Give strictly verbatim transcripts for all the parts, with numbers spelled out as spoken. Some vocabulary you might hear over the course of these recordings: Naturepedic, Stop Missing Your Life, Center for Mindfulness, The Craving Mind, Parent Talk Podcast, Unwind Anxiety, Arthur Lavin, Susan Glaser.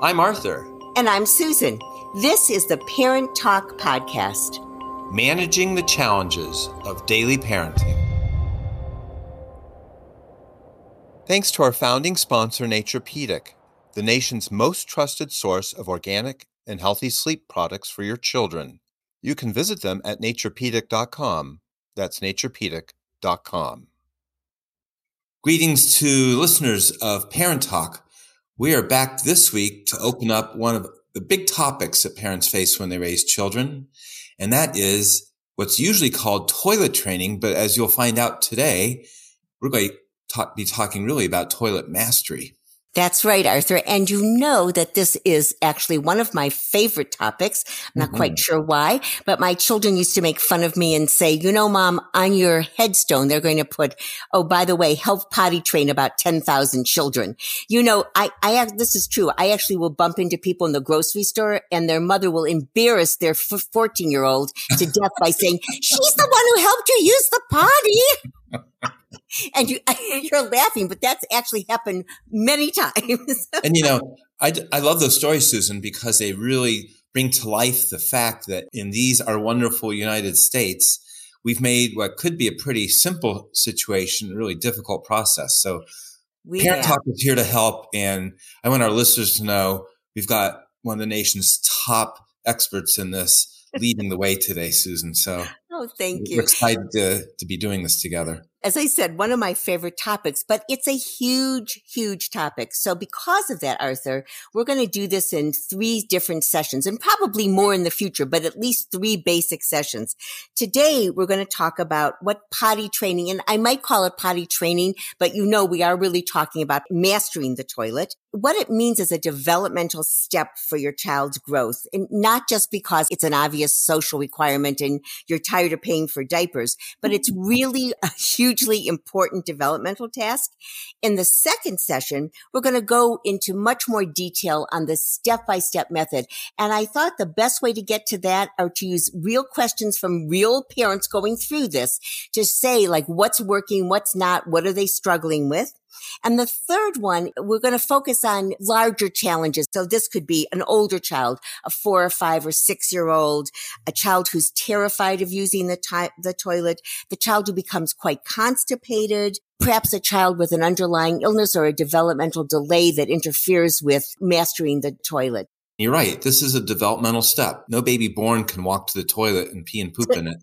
I'm Arthur. And I'm Susan. This is the Parent Talk Podcast. Managing the challenges of daily parenting. Thanks to our founding sponsor, Naturepedic, the nation's most trusted source of organic and healthy sleep products for your children. You can visit them at naturepedic dot com. That's naturepedic dot com. Greetings to listeners of Parent Talk. We are back this week to open up one of the big topics that parents face when they raise children, and that is what's usually called toilet training. But as you'll find out today, we're going to ta- be talking really about toilet mastery. That's right, Arthur. And you know that this is actually one of my favorite topics. I'm not mm-hmm. quite sure why, but my children used to make fun of me and say, you know, Mom, on your headstone, they're going to put, oh, by the way, help potty train about ten thousand children. You know, I, I, this is true. I actually will bump into people in the grocery store and their mother will embarrass their fourteen year old to death by saying, she's the one who helped you use the potty. And you, you're laughing, but that's actually happened many times. And, you know, I, I love those stories, Susan, because they really bring to life the fact that in these, our wonderful United States, we've made what could be a pretty simple situation, a really difficult process. So we Parent have. Talk is here to help. And I want our listeners to know we've got one of the nation's top experts in this leading the way today, Susan. So oh, thank you. We're excited to, to be doing this together. As I said, one of my favorite topics, but it's a huge, huge topic. So because of that, Arthur, we're going to do this in three different sessions and probably more in the future, but at least three basic sessions. Today, we're going to talk about what potty training, and I might call it potty training, but you know, we are really talking about mastering the toilet, what it means as a developmental step for your child's growth, and not just because it's an obvious social requirement and you're tired of paying for diapers, but it's really a huge hugely important developmental task. In the second session, we're going to go into much more detail on the step-by-step method. And I thought the best way to get to that are to use real questions from real parents going through this to say, like, what's working, what's not, what are they struggling with? And the third one, we're going to focus on larger challenges. So this could be an older child, a four or five or six-year-old, a child who's terrified of using the, to- the toilet, the child who becomes quite constipated, perhaps a child with an underlying illness or a developmental delay that interferes with mastering the toilet. You're right. This is a developmental step. No baby born can walk to the toilet and pee and poop in it.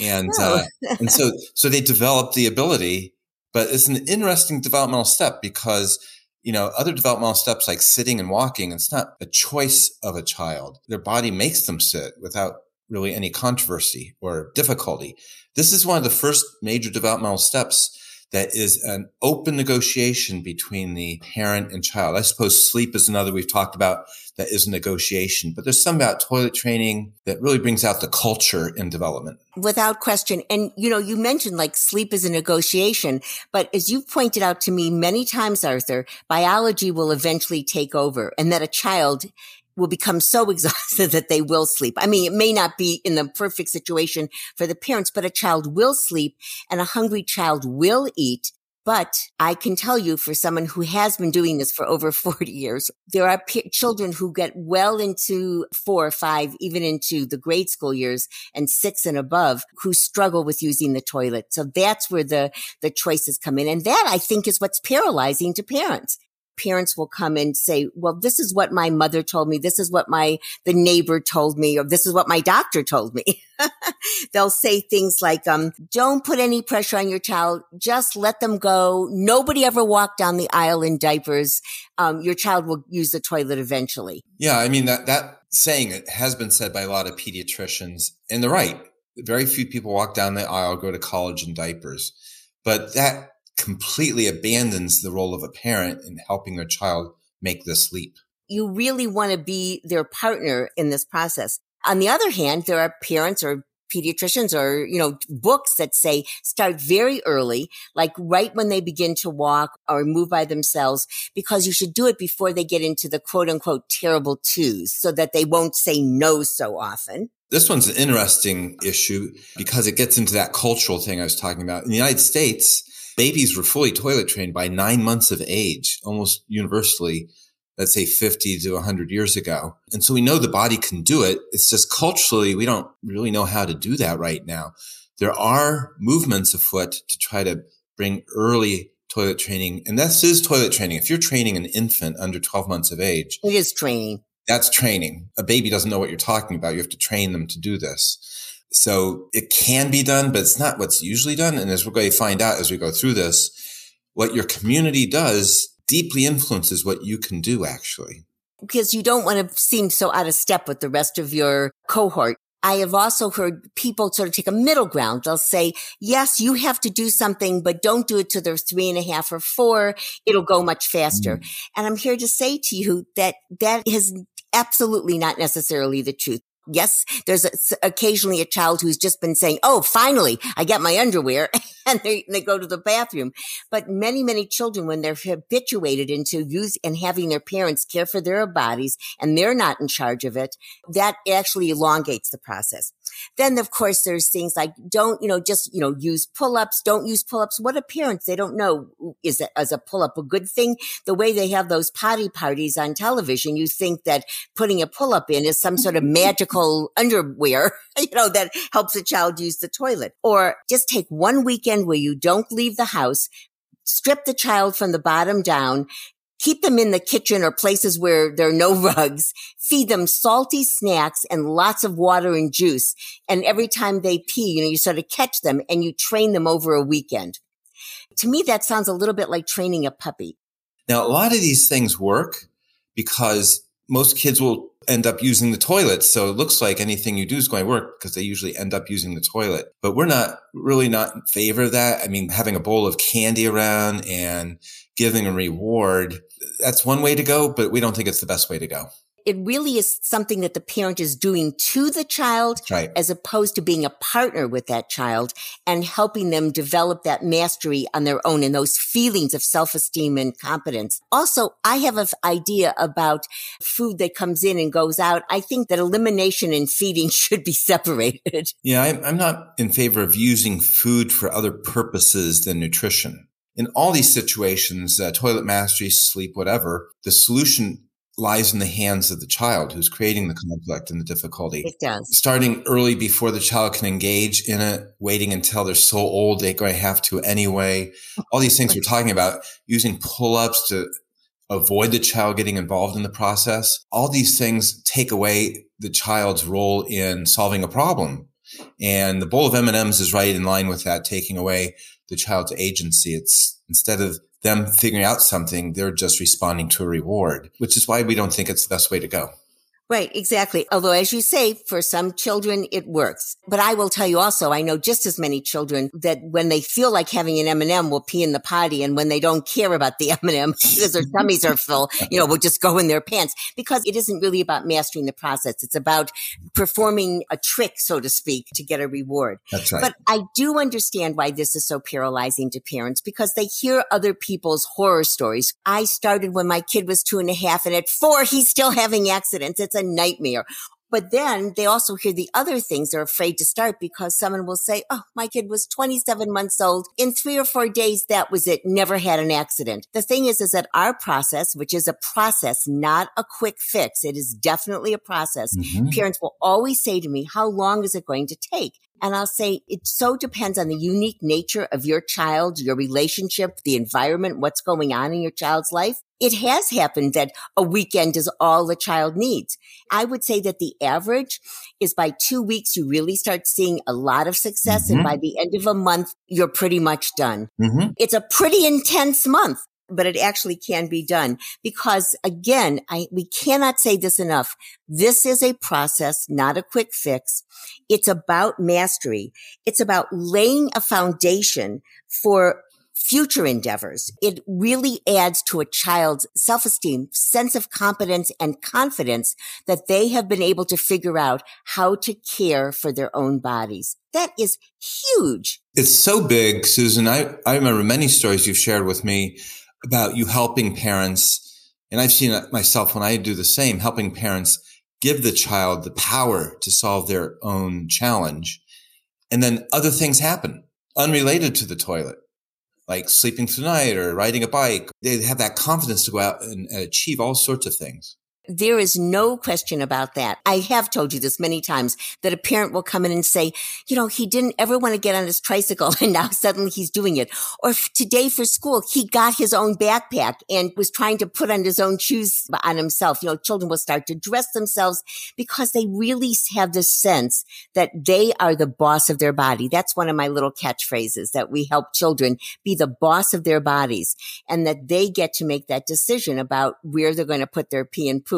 And oh. uh, and so so they develop the ability. But it's an interesting developmental step because, you know, other developmental steps like sitting and walking, it's not a choice of a child. Their body makes them sit without really any controversy or difficulty. This is one of the first major developmental steps that is an open negotiation between the parent and child. I suppose sleep is another we've talked about that is a negotiation, but there's some about toilet training that really brings out the culture in development. Without question. And, you know, you mentioned like sleep is a negotiation, but as you've pointed out to me many times, Arthur, biology will eventually take over and that a child will become so exhausted that they will sleep. I mean, it may not be in the perfect situation for the parents, but a child will sleep and a hungry child will eat. But I can tell you, for someone who has been doing this for over forty years, there are p- children who get well into four or five, even into the grade school years and six and above, who struggle with using the toilet. So that's where the, the choices come in. And that, I think, is what's paralyzing to parents. Parents will come and say, well, this is what my mother told me. This is what my, the neighbor told me, or this is what my doctor told me. They'll say things like, um, don't put any pressure on your child. Just let them go. Nobody ever walked down the aisle in diapers. Um, your child will use the toilet eventually. Yeah. I mean, that, that saying it has been said by a lot of pediatricians, and they're right. Very few people walk down the aisle, go to college in diapers, but that completely abandons the role of a parent in helping their child make this leap. You really want to be their partner in this process. On the other hand, there are parents or pediatricians or, you know, books that say start very early, like right when they begin to walk or move by themselves, because you should do it before they get into the quote unquote terrible twos so that they won't say no so often. This one's an interesting issue because it gets into that cultural thing I was talking about. In the United States, babies were fully toilet trained by nine months of age, almost universally. let's say fifty to one hundred years ago. And so we know the body can do it. It's just culturally, we don't really know how to do that right now. There are movements afoot to try to bring early toilet training. And this is toilet training. If you're training an infant under twelve months of age. It is training. That's training. A baby doesn't know what you're talking about. You have to train them to do this. So it can be done, but it's not what's usually done. And as we're going to find out as we go through this, what your community does deeply influences what you can do, actually. Because you don't want to seem so out of step with the rest of your cohort. I have also heard people sort of take a middle ground. They'll say, yes, you have to do something, but don't do it till they're three and a half or four. It'll go much faster. Mm. And I'm here to say to you that that is absolutely not necessarily the truth. Yes, there's a, occasionally a child who's just been saying, oh, finally, I got my underwear, and they, they go to the bathroom. But many, many children, when they're habituated into use and having their parents care for their bodies and they're not in charge of it, that actually elongates the process. Then, of course, there's things like don't, you know, just, you know, use pull-ups, don't use pull-ups. What do parents, they don't know, is a, is a pull-up a good thing? The way they have those potty parties on television, you think that putting a pull-up in is some sort of magical underwear, you know, that helps a child use the toilet. Or just take one weekend where you don't leave the house, strip the child from the bottom down, keep them in the kitchen or places where there are no rugs, feed them salty snacks and lots of water and juice. And every time they pee, you know, you sort of catch them and you train them over a weekend. To me, that sounds a little bit like training a puppy. Now, a lot of these things work because most kids will end up using the toilet. So it looks like anything you do is going to work because they usually end up using the toilet. But we're not really not in favor of that. I mean, having a bowl of candy around and giving a reward, that's one way to go, but we don't think it's the best way to go. It really is something that the parent is doing to the child, right, as opposed to being a partner with that child and helping them develop that mastery on their own and those feelings of self-esteem and competence. Also, I have an idea about food that comes in and goes out. I think that elimination and feeding should be separated. Yeah, I'm, I'm not in favor of using food for other purposes than nutrition. In all these situations, uh, toilet mastery, sleep, whatever, the solution lies in the hands of the child who's creating the conflict and the difficulty. It does. Starting early before the child can engage in it, waiting until they're so old they're going to have to anyway. All these things we're talking about, using pull-ups to avoid the child getting involved in the process. All these things take away the child's role in solving a problem. And the bowl of M and M's is right in line with that, taking away the child's agency. It's instead of them figuring out something, they're just responding to a reward, which is why we don't think it's the best way to go. Right, exactly. Although, as you say, for some children, it works. But I will tell you also, I know just as many children that when they feel like having an M and M will pee in the potty. And when they don't care about the M and M because their tummies are full, you know, will just go in their pants because it isn't really about mastering the process. It's about performing a trick, so to speak, to get a reward. That's right. But I do understand why this is so paralyzing to parents because they hear other people's horror stories. I started when my kid was two and a half and at four, he's still having accidents. It's a nightmare. But then they also hear the other things they're afraid to start because someone will say, oh, my kid was twenty-seven months old. In three or four days, that was it. Never had an accident. The thing is, is that our process, which is a process, not a quick fix. It is definitely a process. Mm-hmm. Parents will always say to me, how long is it going to take? And I'll say it so depends on the unique nature of your child, your relationship, the environment, what's going on in your child's life. It has happened that a weekend is all the child needs. I would say that the average is by two weeks, you really start seeing a lot of success. Mm-hmm. And by the end of a month, you're pretty much done. Mm-hmm. It's a pretty intense month, but it actually can be done because, again, I, we cannot say this enough. This is a process, not a quick fix. It's about mastery. It's about laying a foundation for future endeavors. It really adds to a child's self-esteem, sense of competence, and confidence that they have been able to figure out how to care for their own bodies. That is huge. It's so big, Susan. I, I remember many stories you've shared with me about you helping parents, and I've seen it myself when I do the same, helping parents give the child the power to solve their own challenge. And then other things happen unrelated to the toilet. like sleeping through the night or riding a bike. They have that confidence to go out and achieve all sorts of things. There is no question about that. I have told you this many times that a parent will come in and say, you know, he didn't ever want to get on his tricycle and now suddenly he's doing it. Or today for school, he got his own backpack and was trying to put on his own shoes on himself. You know, children will start to dress themselves because they really have this sense that they are the boss of their body. That's one of my little catchphrases, that we help children be the boss of their bodies and that they get to make that decision about where they're going to put their pee and poo.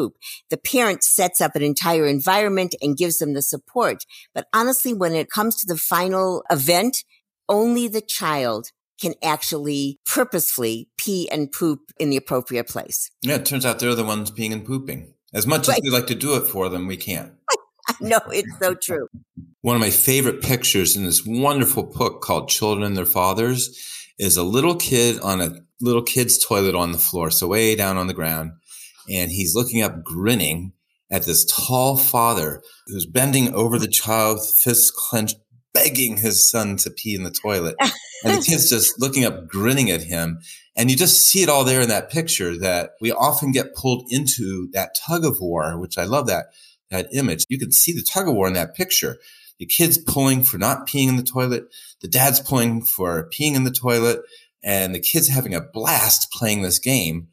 The parent sets up an entire environment and gives them the support. But honestly, when it comes to the final event, only the child can actually purposefully pee and poop in the appropriate place. Yeah, it turns out they're the ones peeing and pooping. As much right. as we like to do it for them, we can't. I know, it's so true. One of my favorite pictures in this wonderful book called Children and Their Fathers is a little kid on a little kid's toilet on the floor, so way down on the ground. And he's looking up, grinning at this tall father who's bending over the child, fists clenched, begging his son to pee in the toilet. And the kid's just looking up, grinning at him. And you just see it all there in that picture, that we often get pulled into that tug of war, which I love that, that image. You can see the tug of war in that picture. The kid's pulling for not peeing in the toilet. The dad's pulling for peeing in the toilet. And the kid's having a blast playing this game.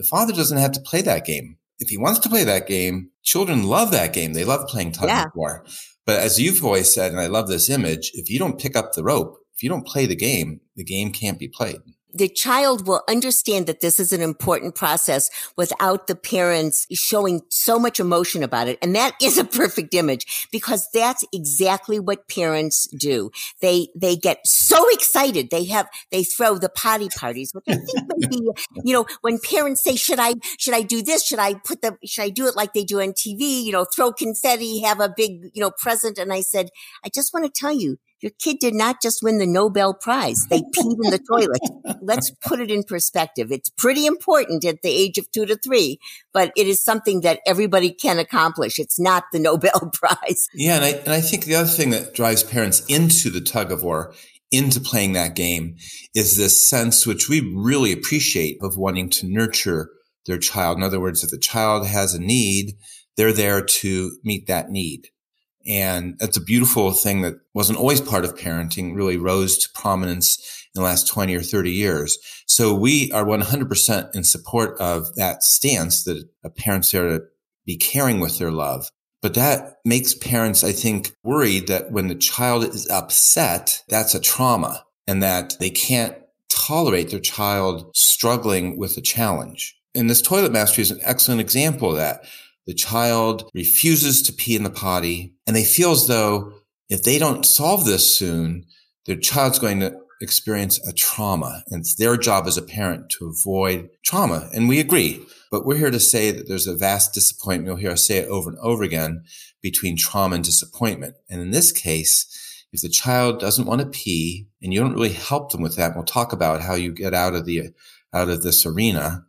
The father doesn't have to play that game. If he wants to play that game, children love that game. They love playing tug yeah. of war. But as you've always said, and I love this image, if you don't pick up the rope, if you don't play the game, the game can't be played. The child will understand that this is an important process without the parents showing so much emotion about it. And that is a perfect image, because that's exactly what parents do. They, they get so excited. They have, they throw the potty parties, which I think might be, you know, when parents say, should I, should I do this? Should I put the, should I do it like they do on T V? You know, throw confetti, have a big, you know, present. And I said, I just want to tell you, your kid did not just win the Nobel Prize. They peed in the toilet. Let's put it in perspective. It's pretty important at the age of two to three, but it is something that everybody can accomplish. It's not the Nobel Prize. Yeah. And I, and I think the other thing that drives parents into the tug of war, into playing that game, is this sense, which we really appreciate, of wanting to nurture their child. In other words, if the child has a need, they're there to meet that need. And that's a beautiful thing that wasn't always part of parenting, really rose to prominence in the last twenty or thirty years. So we are one hundred percent in support of that stance, that a parent's there to be caring with their love. But that makes parents, I think, worried that when the child is upset, that's a trauma, and that they can't tolerate their child struggling with a challenge. And this toilet mastery is an excellent example of that. The child refuses to pee in the potty, and they feel as though if they don't solve this soon, their child's going to experience a trauma. And it's their job as a parent to avoid trauma. And we agree. But we're here to say that there's a vast disappointment. You'll hear us say it over and over again, between trauma and disappointment. And in this case, if the child doesn't want to pee and you don't really help them with that, we'll talk about how you get out of the out of this arena,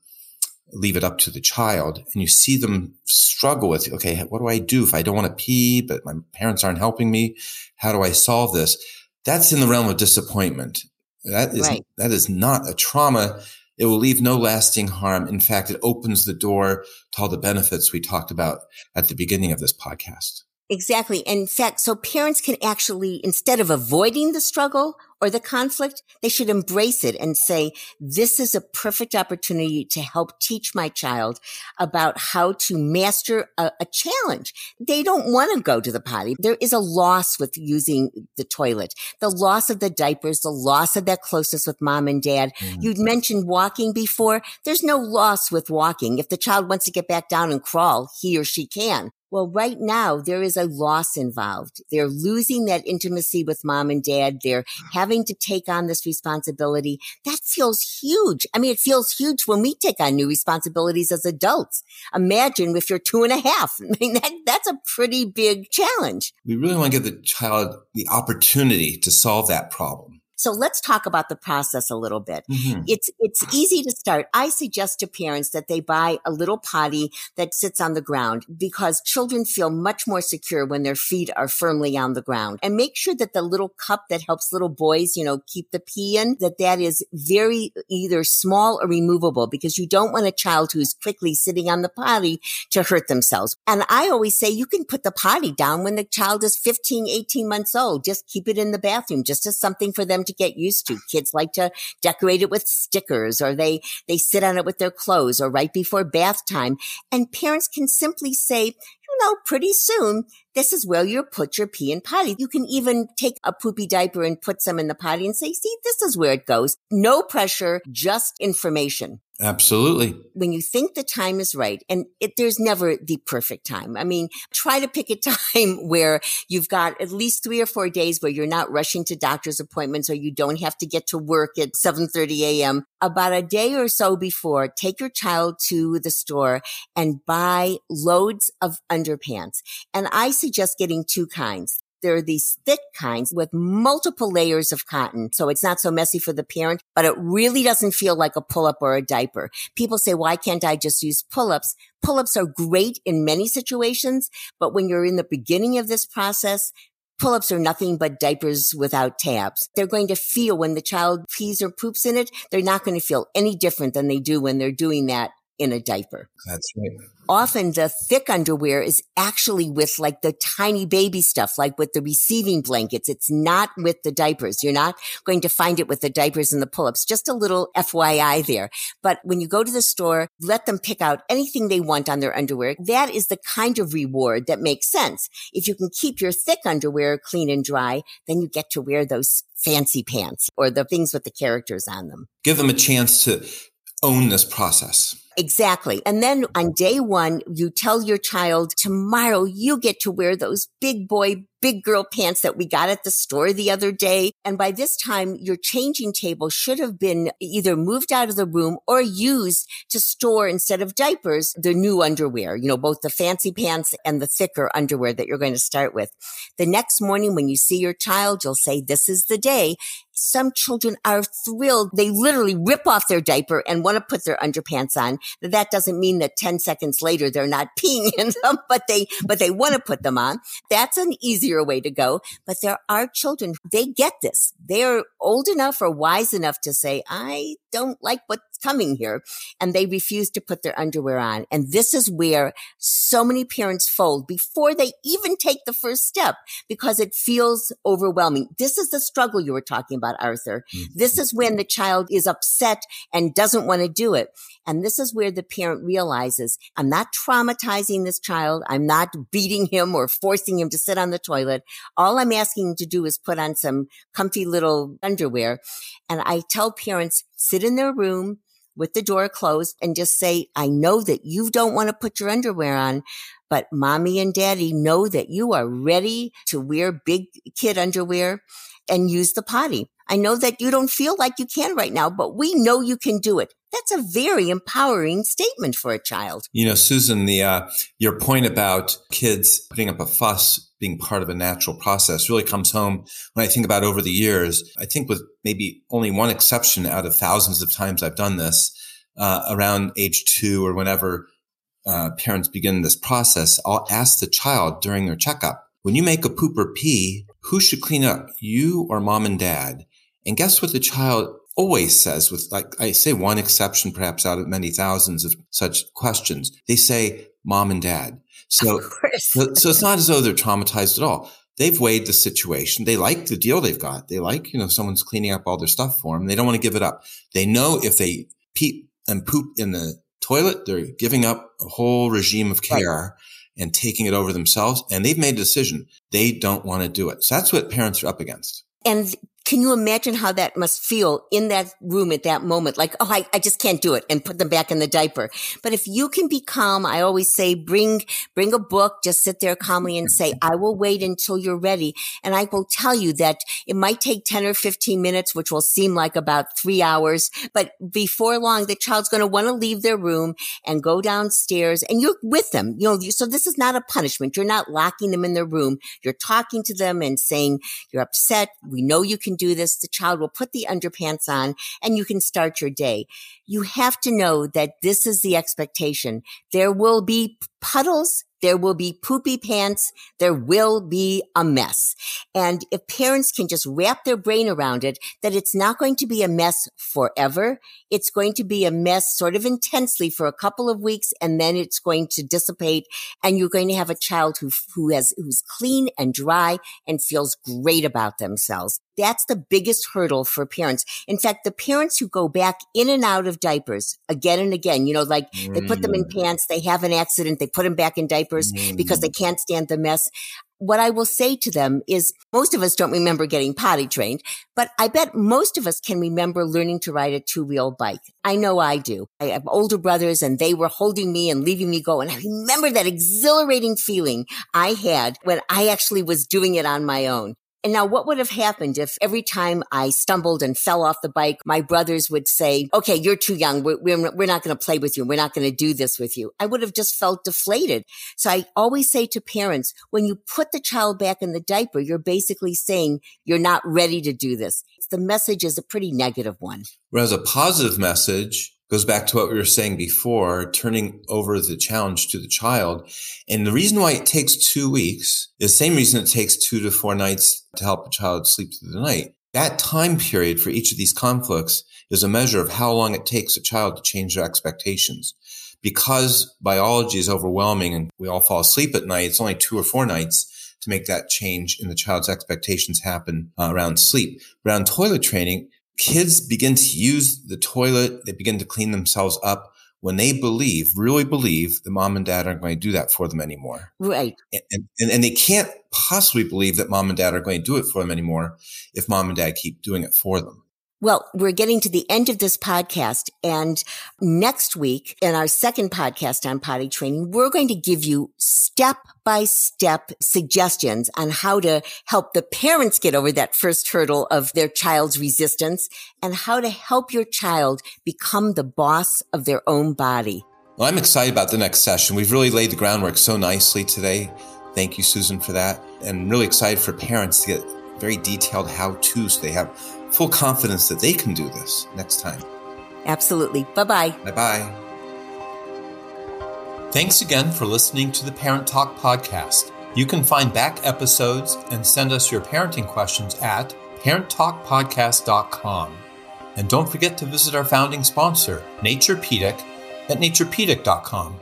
leave it up to the child, and you see them struggle with, okay, what do I do if I don't want to pee, but my parents aren't helping me? How do I solve this? That's in the realm of disappointment. That is, right. that is not a trauma. It will leave no lasting harm. In fact, it opens the door to all the benefits we talked about at the beginning of this podcast. Exactly. In fact, so parents can actually, instead of avoiding the struggle or the conflict, they should embrace it and say, this is a perfect opportunity to help teach my child about how to master a, a challenge. They don't want to go to the potty. There is a loss with using the toilet, the loss of the diapers, the loss of that closeness with mom and dad. Mm-hmm. You'd mentioned walking before. There's no loss with walking. If the child wants to get back down and crawl, he or she can. Well, right now, there is a loss involved. They're losing that intimacy with mom and dad. They're having to take on this responsibility. That feels huge. I mean, it feels huge when we take on new responsibilities as adults. Imagine if you're two and a half. I mean, that, that's a pretty big challenge. We really want to give the child the opportunity to solve that problem. So let's talk about the process a little bit. Mm-hmm. It's, it's easy to start. I suggest to parents that they buy a little potty that sits on the ground because children feel much more secure when their feet are firmly on the ground. And make sure that the little cup that helps little boys, you know, keep the pee in, that that is very either small or removable, because you don't want a child who's quickly sitting on the potty to hurt themselves. And I always say you can put the potty down when the child is fifteen, eighteen months old. Just keep it in the bathroom, just as something for them to get used to. Kids like to decorate it with stickers, or they, they sit on it with their clothes, or right before bath time. And parents can simply say, you know, pretty soon, this is where you put your pee and potty. You can even take a poopy diaper and put some in the potty and say, see, this is where it goes. No pressure, just information. Absolutely. When you think the time is right, and it, there's never the perfect time. I mean, try to pick a time where you've got at least three or four days where you're not rushing to doctor's appointments, or you don't have to get to work at seven thirty a.m. About a day or so before, take your child to the store and buy loads of underpants. And I suggest getting two kinds. There are these thick kinds with multiple layers of cotton, so it's not so messy for the parent, but it really doesn't feel like a pull-up or a diaper. People say, why can't I just use pull-ups? Pull-ups are great in many situations, but when you're in the beginning of this process, pull-ups are nothing but diapers without tabs. They're going to feel, when the child pees or poops in it, they're not going to feel any different than they do when they're doing that in a diaper. That's right. Often the thick underwear is actually with like the tiny baby stuff, like with the receiving blankets. It's not with the diapers. You're not going to find it with the diapers and the pull-ups. Just a little F Y I there. But when you go to the store, let them pick out anything they want on their underwear. That is the kind of reward that makes sense. If you can keep your thick underwear clean and dry, then you get to wear those fancy pants or the things with the characters on them. Give them a chance to own this process. Exactly. And then on day one, you tell your child, tomorrow you get to wear those big boy, big girl pants that we got at the store the other day. And by this time, your changing table should have been either moved out of the room or used to store, instead of diapers, the new underwear, you know, both the fancy pants and the thicker underwear that you're going to start with. The next morning, when you see your child, you'll say, this is the day. Some children are thrilled. They literally rip off their diaper and want to put their underpants on. That doesn't mean that ten seconds later, they're not peeing in them, but they, but they want to put them on. That's an easier way to go. But there are children, they get this. They're old enough or wise enough to say, I don't like what's coming here. And they refuse to put their underwear on. And this is where so many parents fold before they even take the first step, because it feels overwhelming. This is the struggle you were talking about, Arthur. Mm-hmm. This is when the child is upset and doesn't want to do it. And this is where the parent realizes, I'm not traumatizing this child. I'm not beating him or forcing him to sit on the toilet. All I'm asking him to do is put on some comfy little underwear. And I tell parents, sit in their room with the door closed and just say, I know that you don't want to put your underwear on, but mommy and daddy know that you are ready to wear big kid underwear and use the potty. I know that you don't feel like you can right now, but we know you can do it. That's a very empowering statement for a child. You know, Susan, the uh, your point about kids putting up a fuss being part of a natural process really comes home when I think about over the years. I think with maybe only one exception out of thousands of times I've done this, uh, around age two or whenever uh, parents begin this process, I'll ask the child during their checkup, when you make a poop or pee, who should clean up, you or mom and dad? And guess what the child always says, with, like I say, one exception perhaps out of many thousands of such questions. They say, mom and dad. So, so, so it's not as though they're traumatized at all. They've weighed the situation. They like the deal they've got. They like, you know, someone's cleaning up all their stuff for them. They don't want to give it up. They know if they pee and poop in the toilet, they're giving up a whole regime of care. Right. And taking it over themselves. And they've made a decision. They don't want to do it. So that's what parents are up against. And can you imagine how that must feel in that room at that moment? Like, oh, I, I just can't do it, and put them back in the diaper. But if you can be calm, I always say, bring, bring a book, just sit there calmly and say, I will wait until you're ready. And I will tell you that it might take ten or fifteen minutes, which will seem like about three hours. But before long, the child's going to want to leave their room and go downstairs, and you're with them. You know, so this is not a punishment. You're not locking them in their room. You're talking to them and saying, you're upset. We know you can do this, the child will put the underpants on and you can start your day. You have to know that this is the expectation. There will be puddles. There will be poopy pants. There will be a mess. And if parents can just wrap their brain around it, that it's not going to be a mess forever. It's going to be a mess sort of intensely for a couple of weeks, and then it's going to dissipate. And you're going to have a child who, who has, who's clean and dry and feels great about themselves. That's the biggest hurdle for parents. In fact, the parents who go back in and out of diapers again and again, you know, like mm. they put them in pants, they have an accident, they put them back in diapers mm. because they can't stand the mess. What I will say to them is most of us don't remember getting potty trained, but I bet most of us can remember learning to ride a two-wheel bike. I know I do. I have older brothers and they were holding me and leaving me go. And I remember that exhilarating feeling I had when I actually was doing it on my own. And now what would have happened if every time I stumbled and fell off the bike, my brothers would say, okay, you're too young. We're, we're, we're not going to play with you. We're not going to do this with you. I would have just felt deflated. So I always say to parents, when you put the child back in the diaper, you're basically saying you're not ready to do this. The message is a pretty negative one. Whereas a positive message goes back to what we were saying before, turning over the challenge to the child. And the reason why it takes two weeks is the same reason it takes two to four nights to help a child sleep through the night. That time period for each of these conflicts is a measure of how long it takes a child to change their expectations. Because biology is overwhelming and we all fall asleep at night, it's only two or four nights to make that change in the child's expectations happen uh, around sleep. Around toilet training, kids begin to use the toilet. They begin to clean themselves up when they believe, really believe, the mom and dad aren't going to do that for them anymore. Right. And, and, and they can't possibly believe that mom and dad are going to do it for them anymore if mom and dad keep doing it for them. Well, we're getting to the end of this podcast, and next week in our second podcast on potty training, we're going to give you step-by-step suggestions on how to help the parents get over that first hurdle of their child's resistance and how to help your child become the boss of their own body. Well, I'm excited about the next session. We've really laid the groundwork so nicely today. Thank you, Susan, for that. And really excited for parents to get very detailed how-tos. They have full confidence that they can do this next time. Absolutely. Bye-bye. Bye-bye. Thanks again for listening to the Parent Talk Podcast. You can find back episodes and send us your parenting questions at parent talk podcast dot com. And don't forget to visit our founding sponsor, Naturepedic, at naturepedic dot com.